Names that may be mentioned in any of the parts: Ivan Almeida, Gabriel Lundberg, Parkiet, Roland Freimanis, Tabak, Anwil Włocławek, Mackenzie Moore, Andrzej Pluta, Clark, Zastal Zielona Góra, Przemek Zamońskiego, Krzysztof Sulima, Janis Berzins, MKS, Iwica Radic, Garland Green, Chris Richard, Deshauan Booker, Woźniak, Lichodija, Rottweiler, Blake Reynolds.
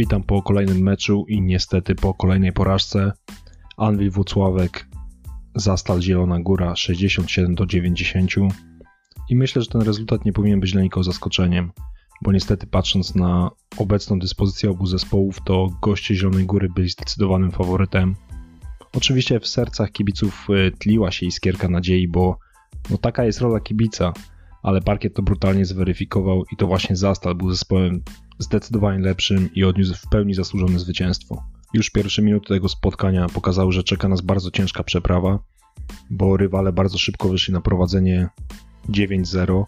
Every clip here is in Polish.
Witam po kolejnym meczu i niestety po kolejnej porażce. Anwil Włocławek, Zastal Zielona Góra 67-90 i myślę, że ten rezultat nie powinien być dla nikogo zaskoczeniem, bo niestety patrząc na obecną dyspozycję obu zespołów, to goście Zielonej Góry byli zdecydowanym faworytem. Oczywiście w sercach kibiców tliła się iskierka nadziei, bo no taka jest rola kibica, ale Parkiet to brutalnie zweryfikował i to właśnie Zastal był zespołem zdecydowanie lepszym i odniósł w pełni zasłużone zwycięstwo. Już pierwsze minuty tego spotkania pokazały, że czeka nas bardzo ciężka przeprawa, bo rywale bardzo szybko wyszli na prowadzenie 9-0.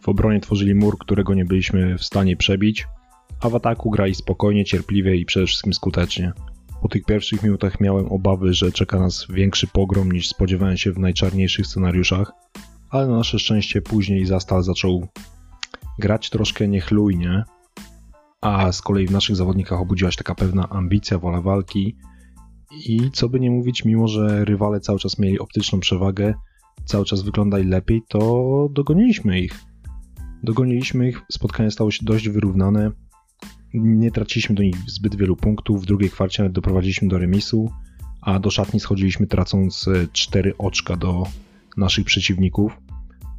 W obronie tworzyli mur, którego nie byliśmy w stanie przebić, a w ataku grali spokojnie, cierpliwie i przede wszystkim skutecznie. Po tych pierwszych minutach miałem obawy, że czeka nas większy pogrom niż spodziewałem się w najczarniejszych scenariuszach, ale na nasze szczęście później Zastal zaczął grać troszkę niechlujnie, a z kolei w naszych zawodnikach obudziła się taka pewna ambicja, wola walki i co by nie mówić, mimo że rywale cały czas mieli optyczną przewagę, cały czas wyglądali lepiej, to dogoniliśmy ich. Spotkanie stało się dość wyrównane, nie traciliśmy do nich zbyt wielu punktów, w drugiej kwarcie nawet doprowadziliśmy do remisu, a do szatni schodziliśmy tracąc 4 oczka do naszych przeciwników,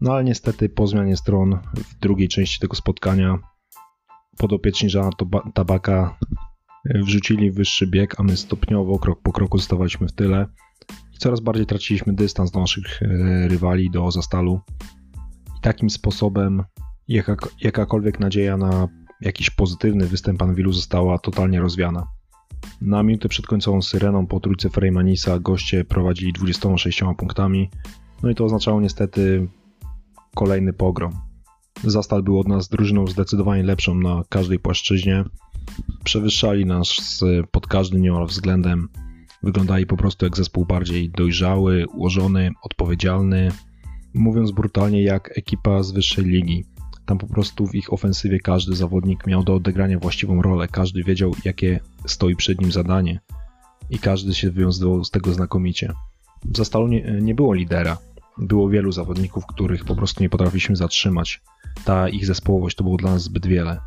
no ale niestety po zmianie stron w drugiej części tego spotkania podopieczni Żana Tabaka wrzucili wyższy bieg, a my stopniowo, krok po kroku zostawaliśmy w tyle i coraz bardziej traciliśmy dystans do naszych rywali, do Zastalu. I takim sposobem jakakolwiek nadzieja na jakiś pozytywny występ Anwilu została totalnie rozwiana. Na minutę przed końcową syreną po trójce Freimanisa goście prowadzili 26 punktami, no i to oznaczało niestety kolejny pogrom. Zastal był od nas drużyną zdecydowanie lepszą na każdej płaszczyźnie. Przewyższali nas pod każdym niemal względem. Wyglądali po prostu jak zespół bardziej dojrzały, ułożony, odpowiedzialny. Mówiąc brutalnie, jak ekipa z wyższej ligi. Tam po prostu w ich ofensywie każdy zawodnik miał do odegrania właściwą rolę. Każdy wiedział, jakie stoi przed nim zadanie. I każdy się wywiązywał z tego znakomicie. W Zastalu nie było lidera. Było wielu zawodników, których po prostu nie potrafiliśmy zatrzymać. Ta ich zespołowość to było dla nas zbyt wiele.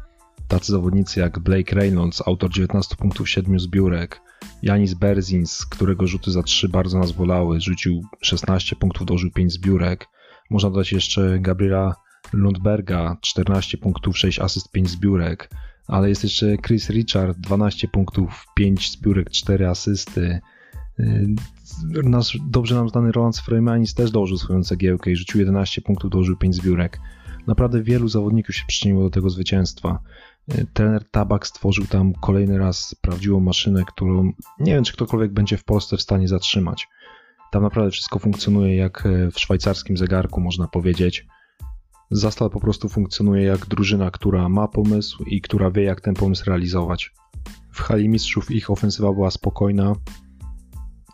Tacy zawodnicy jak Blake Reynolds, autor 19 punktów 7 zbiórek, Janis Berzins, którego rzuty za 3 bardzo nas bolały, rzucił 16 punktów, dołożył 5 zbiórek. Można dodać jeszcze Gabriela Lundberga, 14 punktów, 6 asyst, 5 zbiórek. Ale jest jeszcze Chris Richard, 12 punktów, 5 zbiórek, 4 asysty. Nasz dobrze nam znany Roland Freimanis też dołożył swoją cegiełkę i rzucił 11 punktów, dołożył 5 zbiórek. Naprawdę wielu zawodników się przyczyniło do tego zwycięstwa. Trener Tabak stworzył tam kolejny raz prawdziwą maszynę, którą nie wiem, czy ktokolwiek będzie w Polsce w stanie zatrzymać. Tam naprawdę wszystko funkcjonuje jak w szwajcarskim zegarku, można powiedzieć. Zastal po prostu funkcjonuje jak drużyna, która ma pomysł i która wie, jak ten pomysł realizować. W hali mistrzów ich ofensywa była spokojna,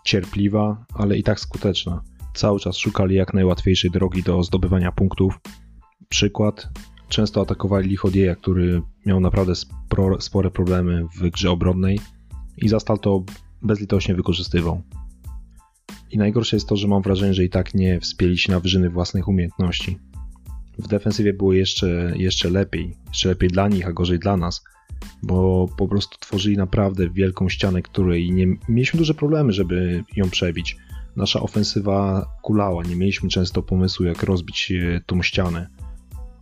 cierpliwa, ale i tak skuteczna. Cały czas szukali jak najłatwiejszej drogi do zdobywania punktów. Przykład, często atakowali Lichodija, który miał naprawdę spore problemy w grze obronnej i Zastal to bezlitośnie wykorzystywał. I najgorsze jest to, że mam wrażenie, że i tak nie wspięli się na wyżyny własnych umiejętności. W defensywie było jeszcze lepiej dla nich, a gorzej dla nas, bo po prostu tworzyli naprawdę wielką ścianę, której nie mieliśmy duże problemy, żeby ją przebić. Nasza ofensywa kulała, nie mieliśmy często pomysłu, jak rozbić tą ścianę.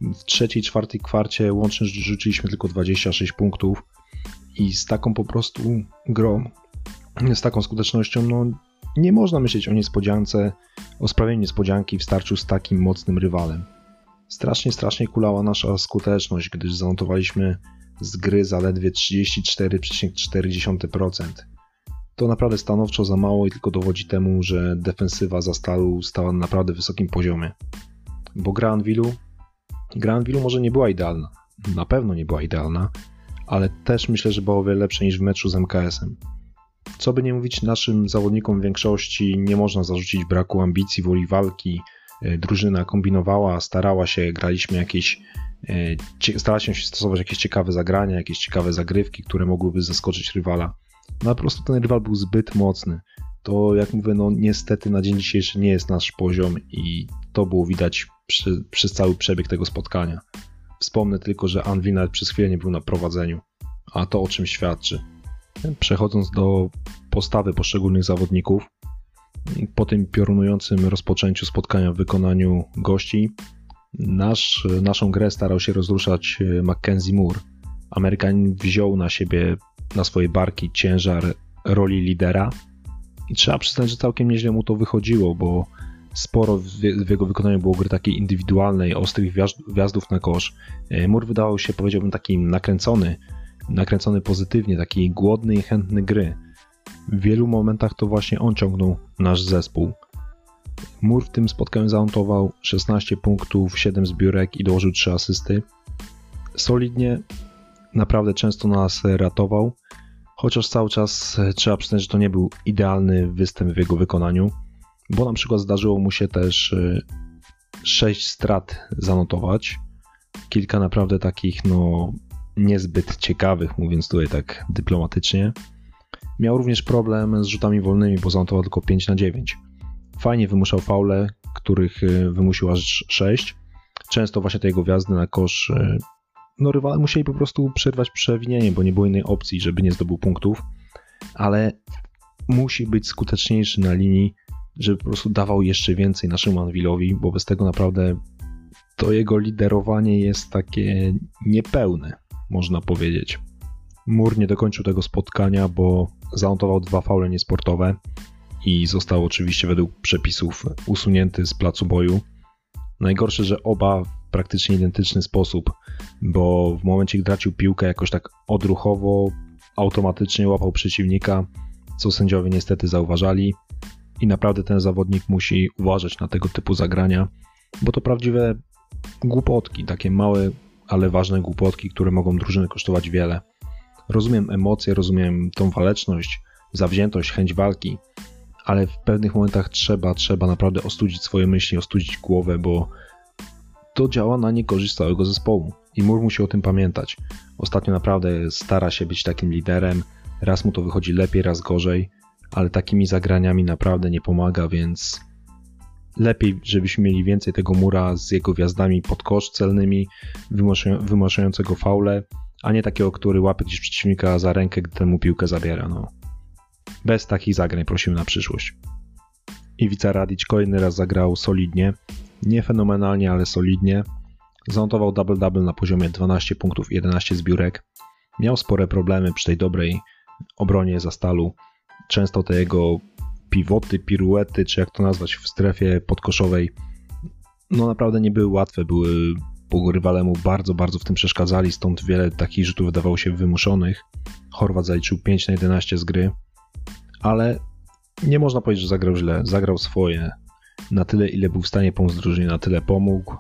W trzeciej, czwartej kwarcie łącznie rzuciliśmy tylko 26 punktów i z taką po prostu grą, z taką skutecznością, no nie można myśleć o niespodziance, o sprawieniu niespodzianki w starciu z takim mocnym rywalem. Strasznie kulała nasza skuteczność, gdyż zanotowaliśmy z gry zaledwie 34,4%. To naprawdę stanowczo za mało i tylko dowodzi temu, że defensywa Zastalu stała na naprawdę wysokim poziomie. Bo gra Anwilu może nie była idealna, na pewno nie była idealna, ale też myślę, że była o wiele lepsza niż w meczu z MKS-em. Co by nie mówić, naszym zawodnikom w większości nie można zarzucić braku ambicji, woli walki. Drużyna kombinowała, starała się, staraliśmy się stosować jakieś ciekawe zagrania, jakieś ciekawe zagrywki, które mogłyby zaskoczyć rywala. No po prostu ten rywal był zbyt mocny. To jak mówię, no niestety na dzień dzisiejszy nie jest nasz poziom i to było widać przez cały przebieg tego spotkania. Wspomnę tylko, że Anwil nawet przez chwilę nie był na prowadzeniu. A to o czym świadczy? Przechodząc do postawy poszczególnych zawodników, po tym piorunującym rozpoczęciu spotkania w wykonaniu gości, naszą grę starał się rozruszać Mackenzie Moore. Amerykanin wziął na swoje barki ciężar roli lidera i trzeba przyznać, że całkiem nieźle mu to wychodziło, bo sporo w jego wykonaniu było gry takiej indywidualnej, ostrych wjazdów na kosz. Moore wydawał się, powiedziałbym, taki nakręcony pozytywnie, taki głodny i chętny gry. W wielu momentach to właśnie on ciągnął nasz zespół. Moore w tym spotkaniu zanotował 16 punktów, 7 zbiórek i dołożył 3 asysty. Solidnie, naprawdę często nas ratował, chociaż cały czas trzeba przyznać, że to nie był idealny występ w jego wykonaniu, bo na przykład zdarzyło mu się też 6 strat zanotować, kilka naprawdę takich niezbyt ciekawych, mówiąc tutaj tak dyplomatycznie. Miał również problem z rzutami wolnymi, bo zanotował tylko 5/9. Fajnie wymuszał faule, których wymusił aż 6. Często właśnie te jego wjazdy na kosz, rywale musieli po prostu przerwać przewinienie, bo nie było innej opcji, żeby nie zdobył punktów, ale musi być skuteczniejszy na linii, żeby po prostu dawał jeszcze więcej naszemu Anwilowi, bo bez tego naprawdę to jego liderowanie jest takie niepełne, można powiedzieć. Moore nie dokończył tego spotkania, bo zanotował 2 faule niesportowe i został oczywiście według przepisów usunięty z placu boju. Najgorsze, że oba w praktycznie identyczny sposób, bo w momencie, gdy tracił piłkę, jakoś tak odruchowo, automatycznie łapał przeciwnika, co sędziowie niestety zauważali i naprawdę ten zawodnik musi uważać na tego typu zagrania, bo to prawdziwe głupotki, takie małe, ale ważne głupotki, które mogą drużyny kosztować wiele. Rozumiem emocje, rozumiem tą waleczność, zawziętość, chęć walki, ale w pewnych momentach trzeba naprawdę ostudzić swoje myśli, ostudzić głowę, bo to działa na niekorzyść całego zespołu i Moore musi o tym pamiętać. Ostatnio naprawdę stara się być takim liderem, raz mu to wychodzi lepiej, raz gorzej, ale takimi zagraniami naprawdę nie pomaga, więc lepiej, żebyśmy mieli więcej tego Moore'a z jego wjazdami pod kosz celnymi, wymuszającego faule, a nie takiego, który łapie gdzieś przeciwnika za rękę, gdy temu piłkę zabiera. Bez takich zagrań prosimy na przyszłość. Iwica Radic kolejny raz zagrał solidnie, nie fenomenalnie, ale solidnie. Zanotował double-double na poziomie 12 punktów i 11 zbiórek. Miał spore problemy przy tej dobrej obronie Zastalu. Często te jego pivoty, piruety, czy jak to nazwać, w strefie podkoszowej naprawdę nie były łatwe, bo rywale mu bardzo, bardzo w tym przeszkadzali, stąd wiele takich rzutów wydawało się wymuszonych. Chorwat zaliczył 5/11 z gry, ale nie można powiedzieć, że zagrał źle, zagrał swoje. Na tyle, ile był w stanie pomóc drużynie, na tyle pomógł.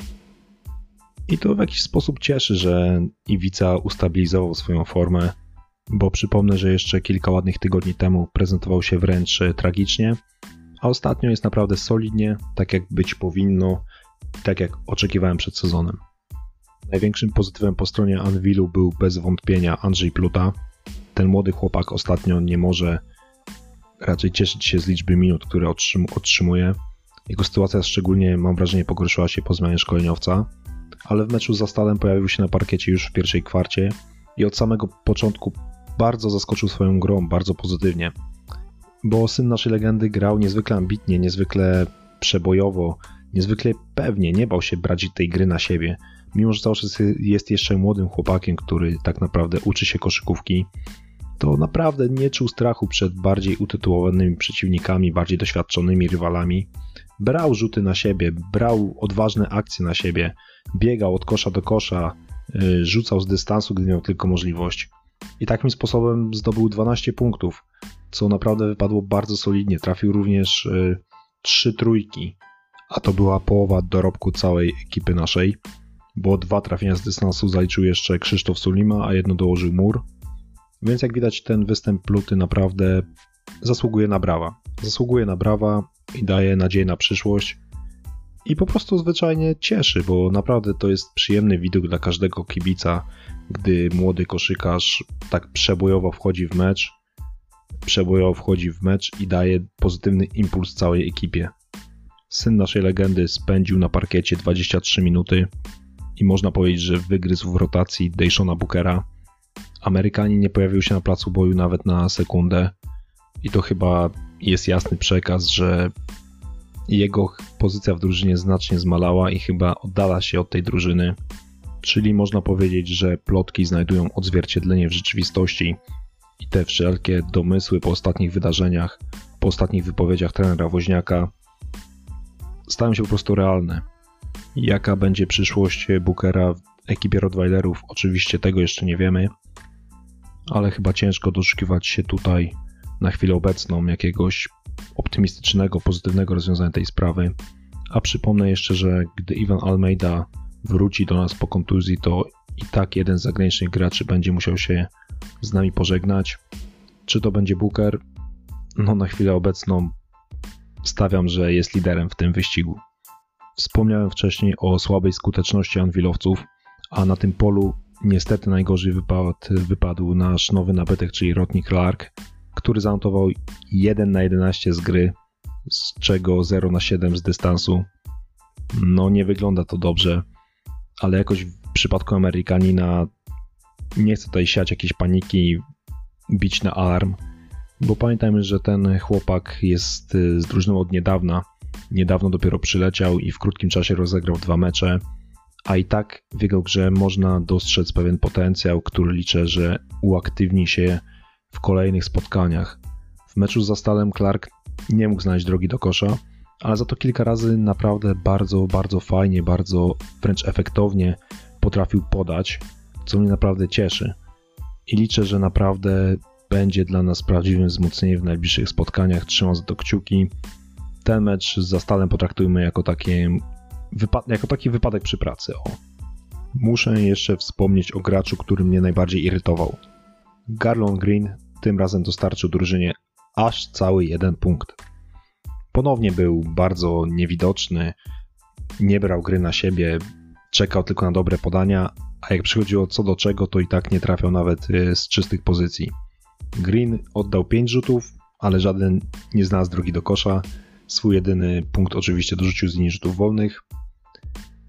I to w jakiś sposób cieszy, że Iwica ustabilizował swoją formę, bo przypomnę, że jeszcze kilka ładnych tygodni temu prezentował się wręcz tragicznie, a ostatnio jest naprawdę solidnie, tak jak być powinno, tak jak oczekiwałem przed sezonem. Największym pozytywem po stronie Anwilu był bez wątpienia Andrzej Pluta. Ten młody chłopak ostatnio nie może raczej cieszyć się z liczby minut, które otrzymuje. Jego sytuacja szczególnie, mam wrażenie, pogorszyła się po zmianie szkoleniowca, ale w meczu z Zastalem pojawił się na parkiecie już w pierwszej kwarcie i od samego początku bardzo zaskoczył swoją grą, bardzo pozytywnie, bo syn naszej legendy grał niezwykle ambitnie, niezwykle przebojowo, niezwykle pewnie, nie bał się brać tej gry na siebie, mimo że cały czas jest jeszcze młodym chłopakiem, który tak naprawdę uczy się koszykówki, to naprawdę nie czuł strachu przed bardziej utytułowanymi przeciwnikami, bardziej doświadczonymi rywalami. Brał rzuty na siebie, brał odważne akcje na siebie, biegał od kosza do kosza, rzucał z dystansu, gdy miał tylko możliwość. I takim sposobem zdobył 12 punktów, co naprawdę wypadło bardzo solidnie. Trafił również 3 trójki, a to była połowa dorobku całej ekipy naszej, bo 2 trafienia z dystansu zaliczył jeszcze Krzysztof Sulima, a jedno dołożył Moore. Więc jak widać, ten występ Pluty naprawdę zasługuje na brawa. Zasługuje na brawa i daje nadzieję na przyszłość i po prostu zwyczajnie cieszy, bo naprawdę to jest przyjemny widok dla każdego kibica, gdy młody koszykarz tak przebojowo wchodzi w mecz i daje pozytywny impuls całej ekipie. Syn naszej legendy spędził na parkiecie 23 minuty i można powiedzieć, że wygryzł w rotacji Deshauana Bookera, Amerykanin nie pojawił się na placu boju nawet na sekundę i to chyba jest jasny przekaz, że jego pozycja w drużynie znacznie zmalała i chyba oddala się od tej drużyny, czyli można powiedzieć, że plotki znajdują odzwierciedlenie w rzeczywistości i te wszelkie domysły po ostatnich wydarzeniach, po ostatnich wypowiedziach trenera Woźniaka stają się po prostu realne. Jaka będzie przyszłość Bookera w ekipie Rottweilerów? Oczywiście tego jeszcze nie wiemy, ale chyba ciężko doszukiwać się tutaj na chwilę obecną jakiegoś optymistycznego, pozytywnego rozwiązania tej sprawy. A przypomnę jeszcze, że gdy Ivan Almeida wróci do nas po kontuzji, to i tak jeden z zagranicznych graczy będzie musiał się z nami pożegnać. Czy to będzie Booker? No na chwilę obecną stawiam, że jest liderem w tym wyścigu. Wspomniałem wcześniej o słabej skuteczności Anwilowców, a na tym polu niestety najgorzej wypadł nasz nowy nabytek, czyli Rodnik Clark, który zanotował 1 na 11 z gry, z czego 0 na 7 z dystansu. No nie wygląda to dobrze, ale jakoś w przypadku Amerykanina nie chcę tutaj siać jakiejś paniki, bić na alarm, bo pamiętajmy, że ten chłopak jest z drużyną od niedawna. Niedawno dopiero przyleciał i w krótkim czasie rozegrał 2 mecze, a i tak w jego grze można dostrzec pewien potencjał, który liczę, że uaktywni się w kolejnych spotkaniach. W meczu z Zastalem Clark nie mógł znaleźć drogi do kosza, ale za to kilka razy naprawdę bardzo, bardzo fajnie, bardzo wręcz efektownie potrafił podać, co mnie naprawdę cieszy. I liczę, że naprawdę będzie dla nas prawdziwym wzmocnieniem w najbliższych spotkaniach. Trzymam za to kciuki. Ten mecz z Zastalem potraktujmy jako taki wypadek przy pracy. Muszę jeszcze wspomnieć o graczu, który mnie najbardziej irytował. Garland Green tym razem dostarczył drużynie aż cały 1 punkt. Ponownie był bardzo niewidoczny, nie brał gry na siebie, czekał tylko na dobre podania, a jak przychodziło co do czego, to i tak nie trafiał nawet z czystych pozycji. Green oddał 5 rzutów, ale żaden nie znalazł drogi do kosza. Swój jedyny punkt oczywiście dorzucił z linii rzutów wolnych.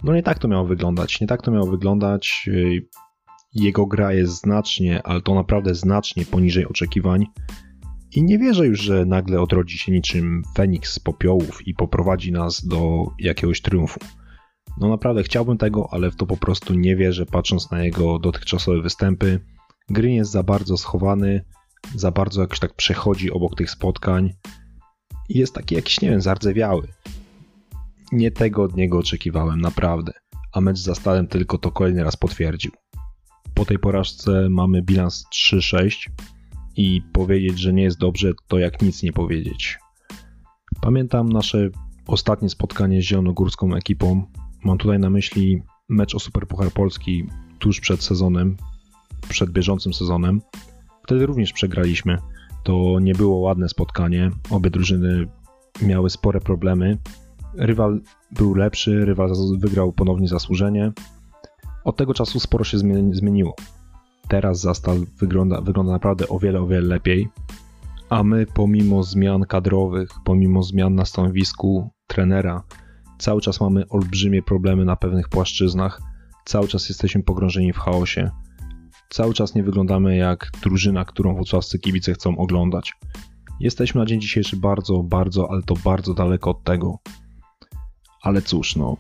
No nie tak to miało wyglądać, nie tak to miało wyglądać. Jego gra jest znacznie, ale to naprawdę znacznie poniżej oczekiwań i nie wierzę już, że nagle odrodzi się niczym Feniks z popiołów i poprowadzi nas do jakiegoś triumfu. No naprawdę chciałbym tego, ale w to po prostu nie wierzę, patrząc na jego dotychczasowe występy. Green jest za bardzo schowany, za bardzo jakoś tak przechodzi obok tych spotkań i jest taki jakiś, nie wiem, zardzewiały. Nie tego od niego oczekiwałem, naprawdę. A mecz z Zastalem tylko to kolejny raz potwierdził. Po tej porażce mamy bilans 3-6 i powiedzieć, że nie jest dobrze, to jak nic nie powiedzieć. Pamiętam nasze ostatnie spotkanie z zielonogórską ekipą. Mam tutaj na myśli mecz o Superpuchar Polski tuż przed sezonem, przed bieżącym sezonem. Wtedy również przegraliśmy. To nie było ładne spotkanie. Obie drużyny miały spore problemy. Rywal był lepszy, rywal wygrał ponownie zasłużenie. Od tego czasu sporo się zmieniło. Teraz Zastal wygląda naprawdę o wiele lepiej. A my pomimo zmian kadrowych, pomimo zmian na stanowisku trenera, cały czas mamy olbrzymie problemy na pewnych płaszczyznach. Cały czas jesteśmy pogrążeni w chaosie. Cały czas nie wyglądamy jak drużyna, którą włocławscy kibice chcą oglądać. Jesteśmy na dzień dzisiejszy bardzo, bardzo, ale to bardzo daleko od tego. Ale cóż, no,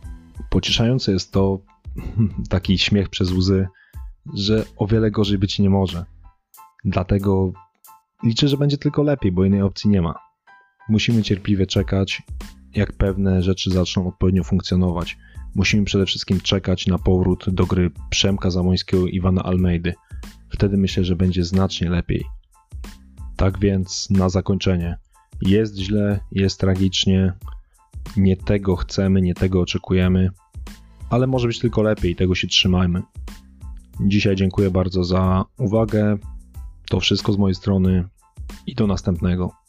pocieszające jest to, taki śmiech przez łzy, że o wiele gorzej być nie może. Dlatego liczę, że będzie tylko lepiej, bo innej opcji nie ma. Musimy cierpliwie czekać, jak pewne rzeczy zaczną odpowiednio funkcjonować. Musimy przede wszystkim czekać na powrót do gry Przemka Zamońskiego i Ivana Almeidy. Wtedy myślę, że będzie znacznie lepiej. Tak więc na zakończenie. Jest źle, jest tragicznie. Nie tego chcemy, nie tego oczekujemy. Ale może być tylko lepiej, tego się trzymajmy. Dzisiaj dziękuję bardzo za uwagę. To wszystko z mojej strony i do następnego.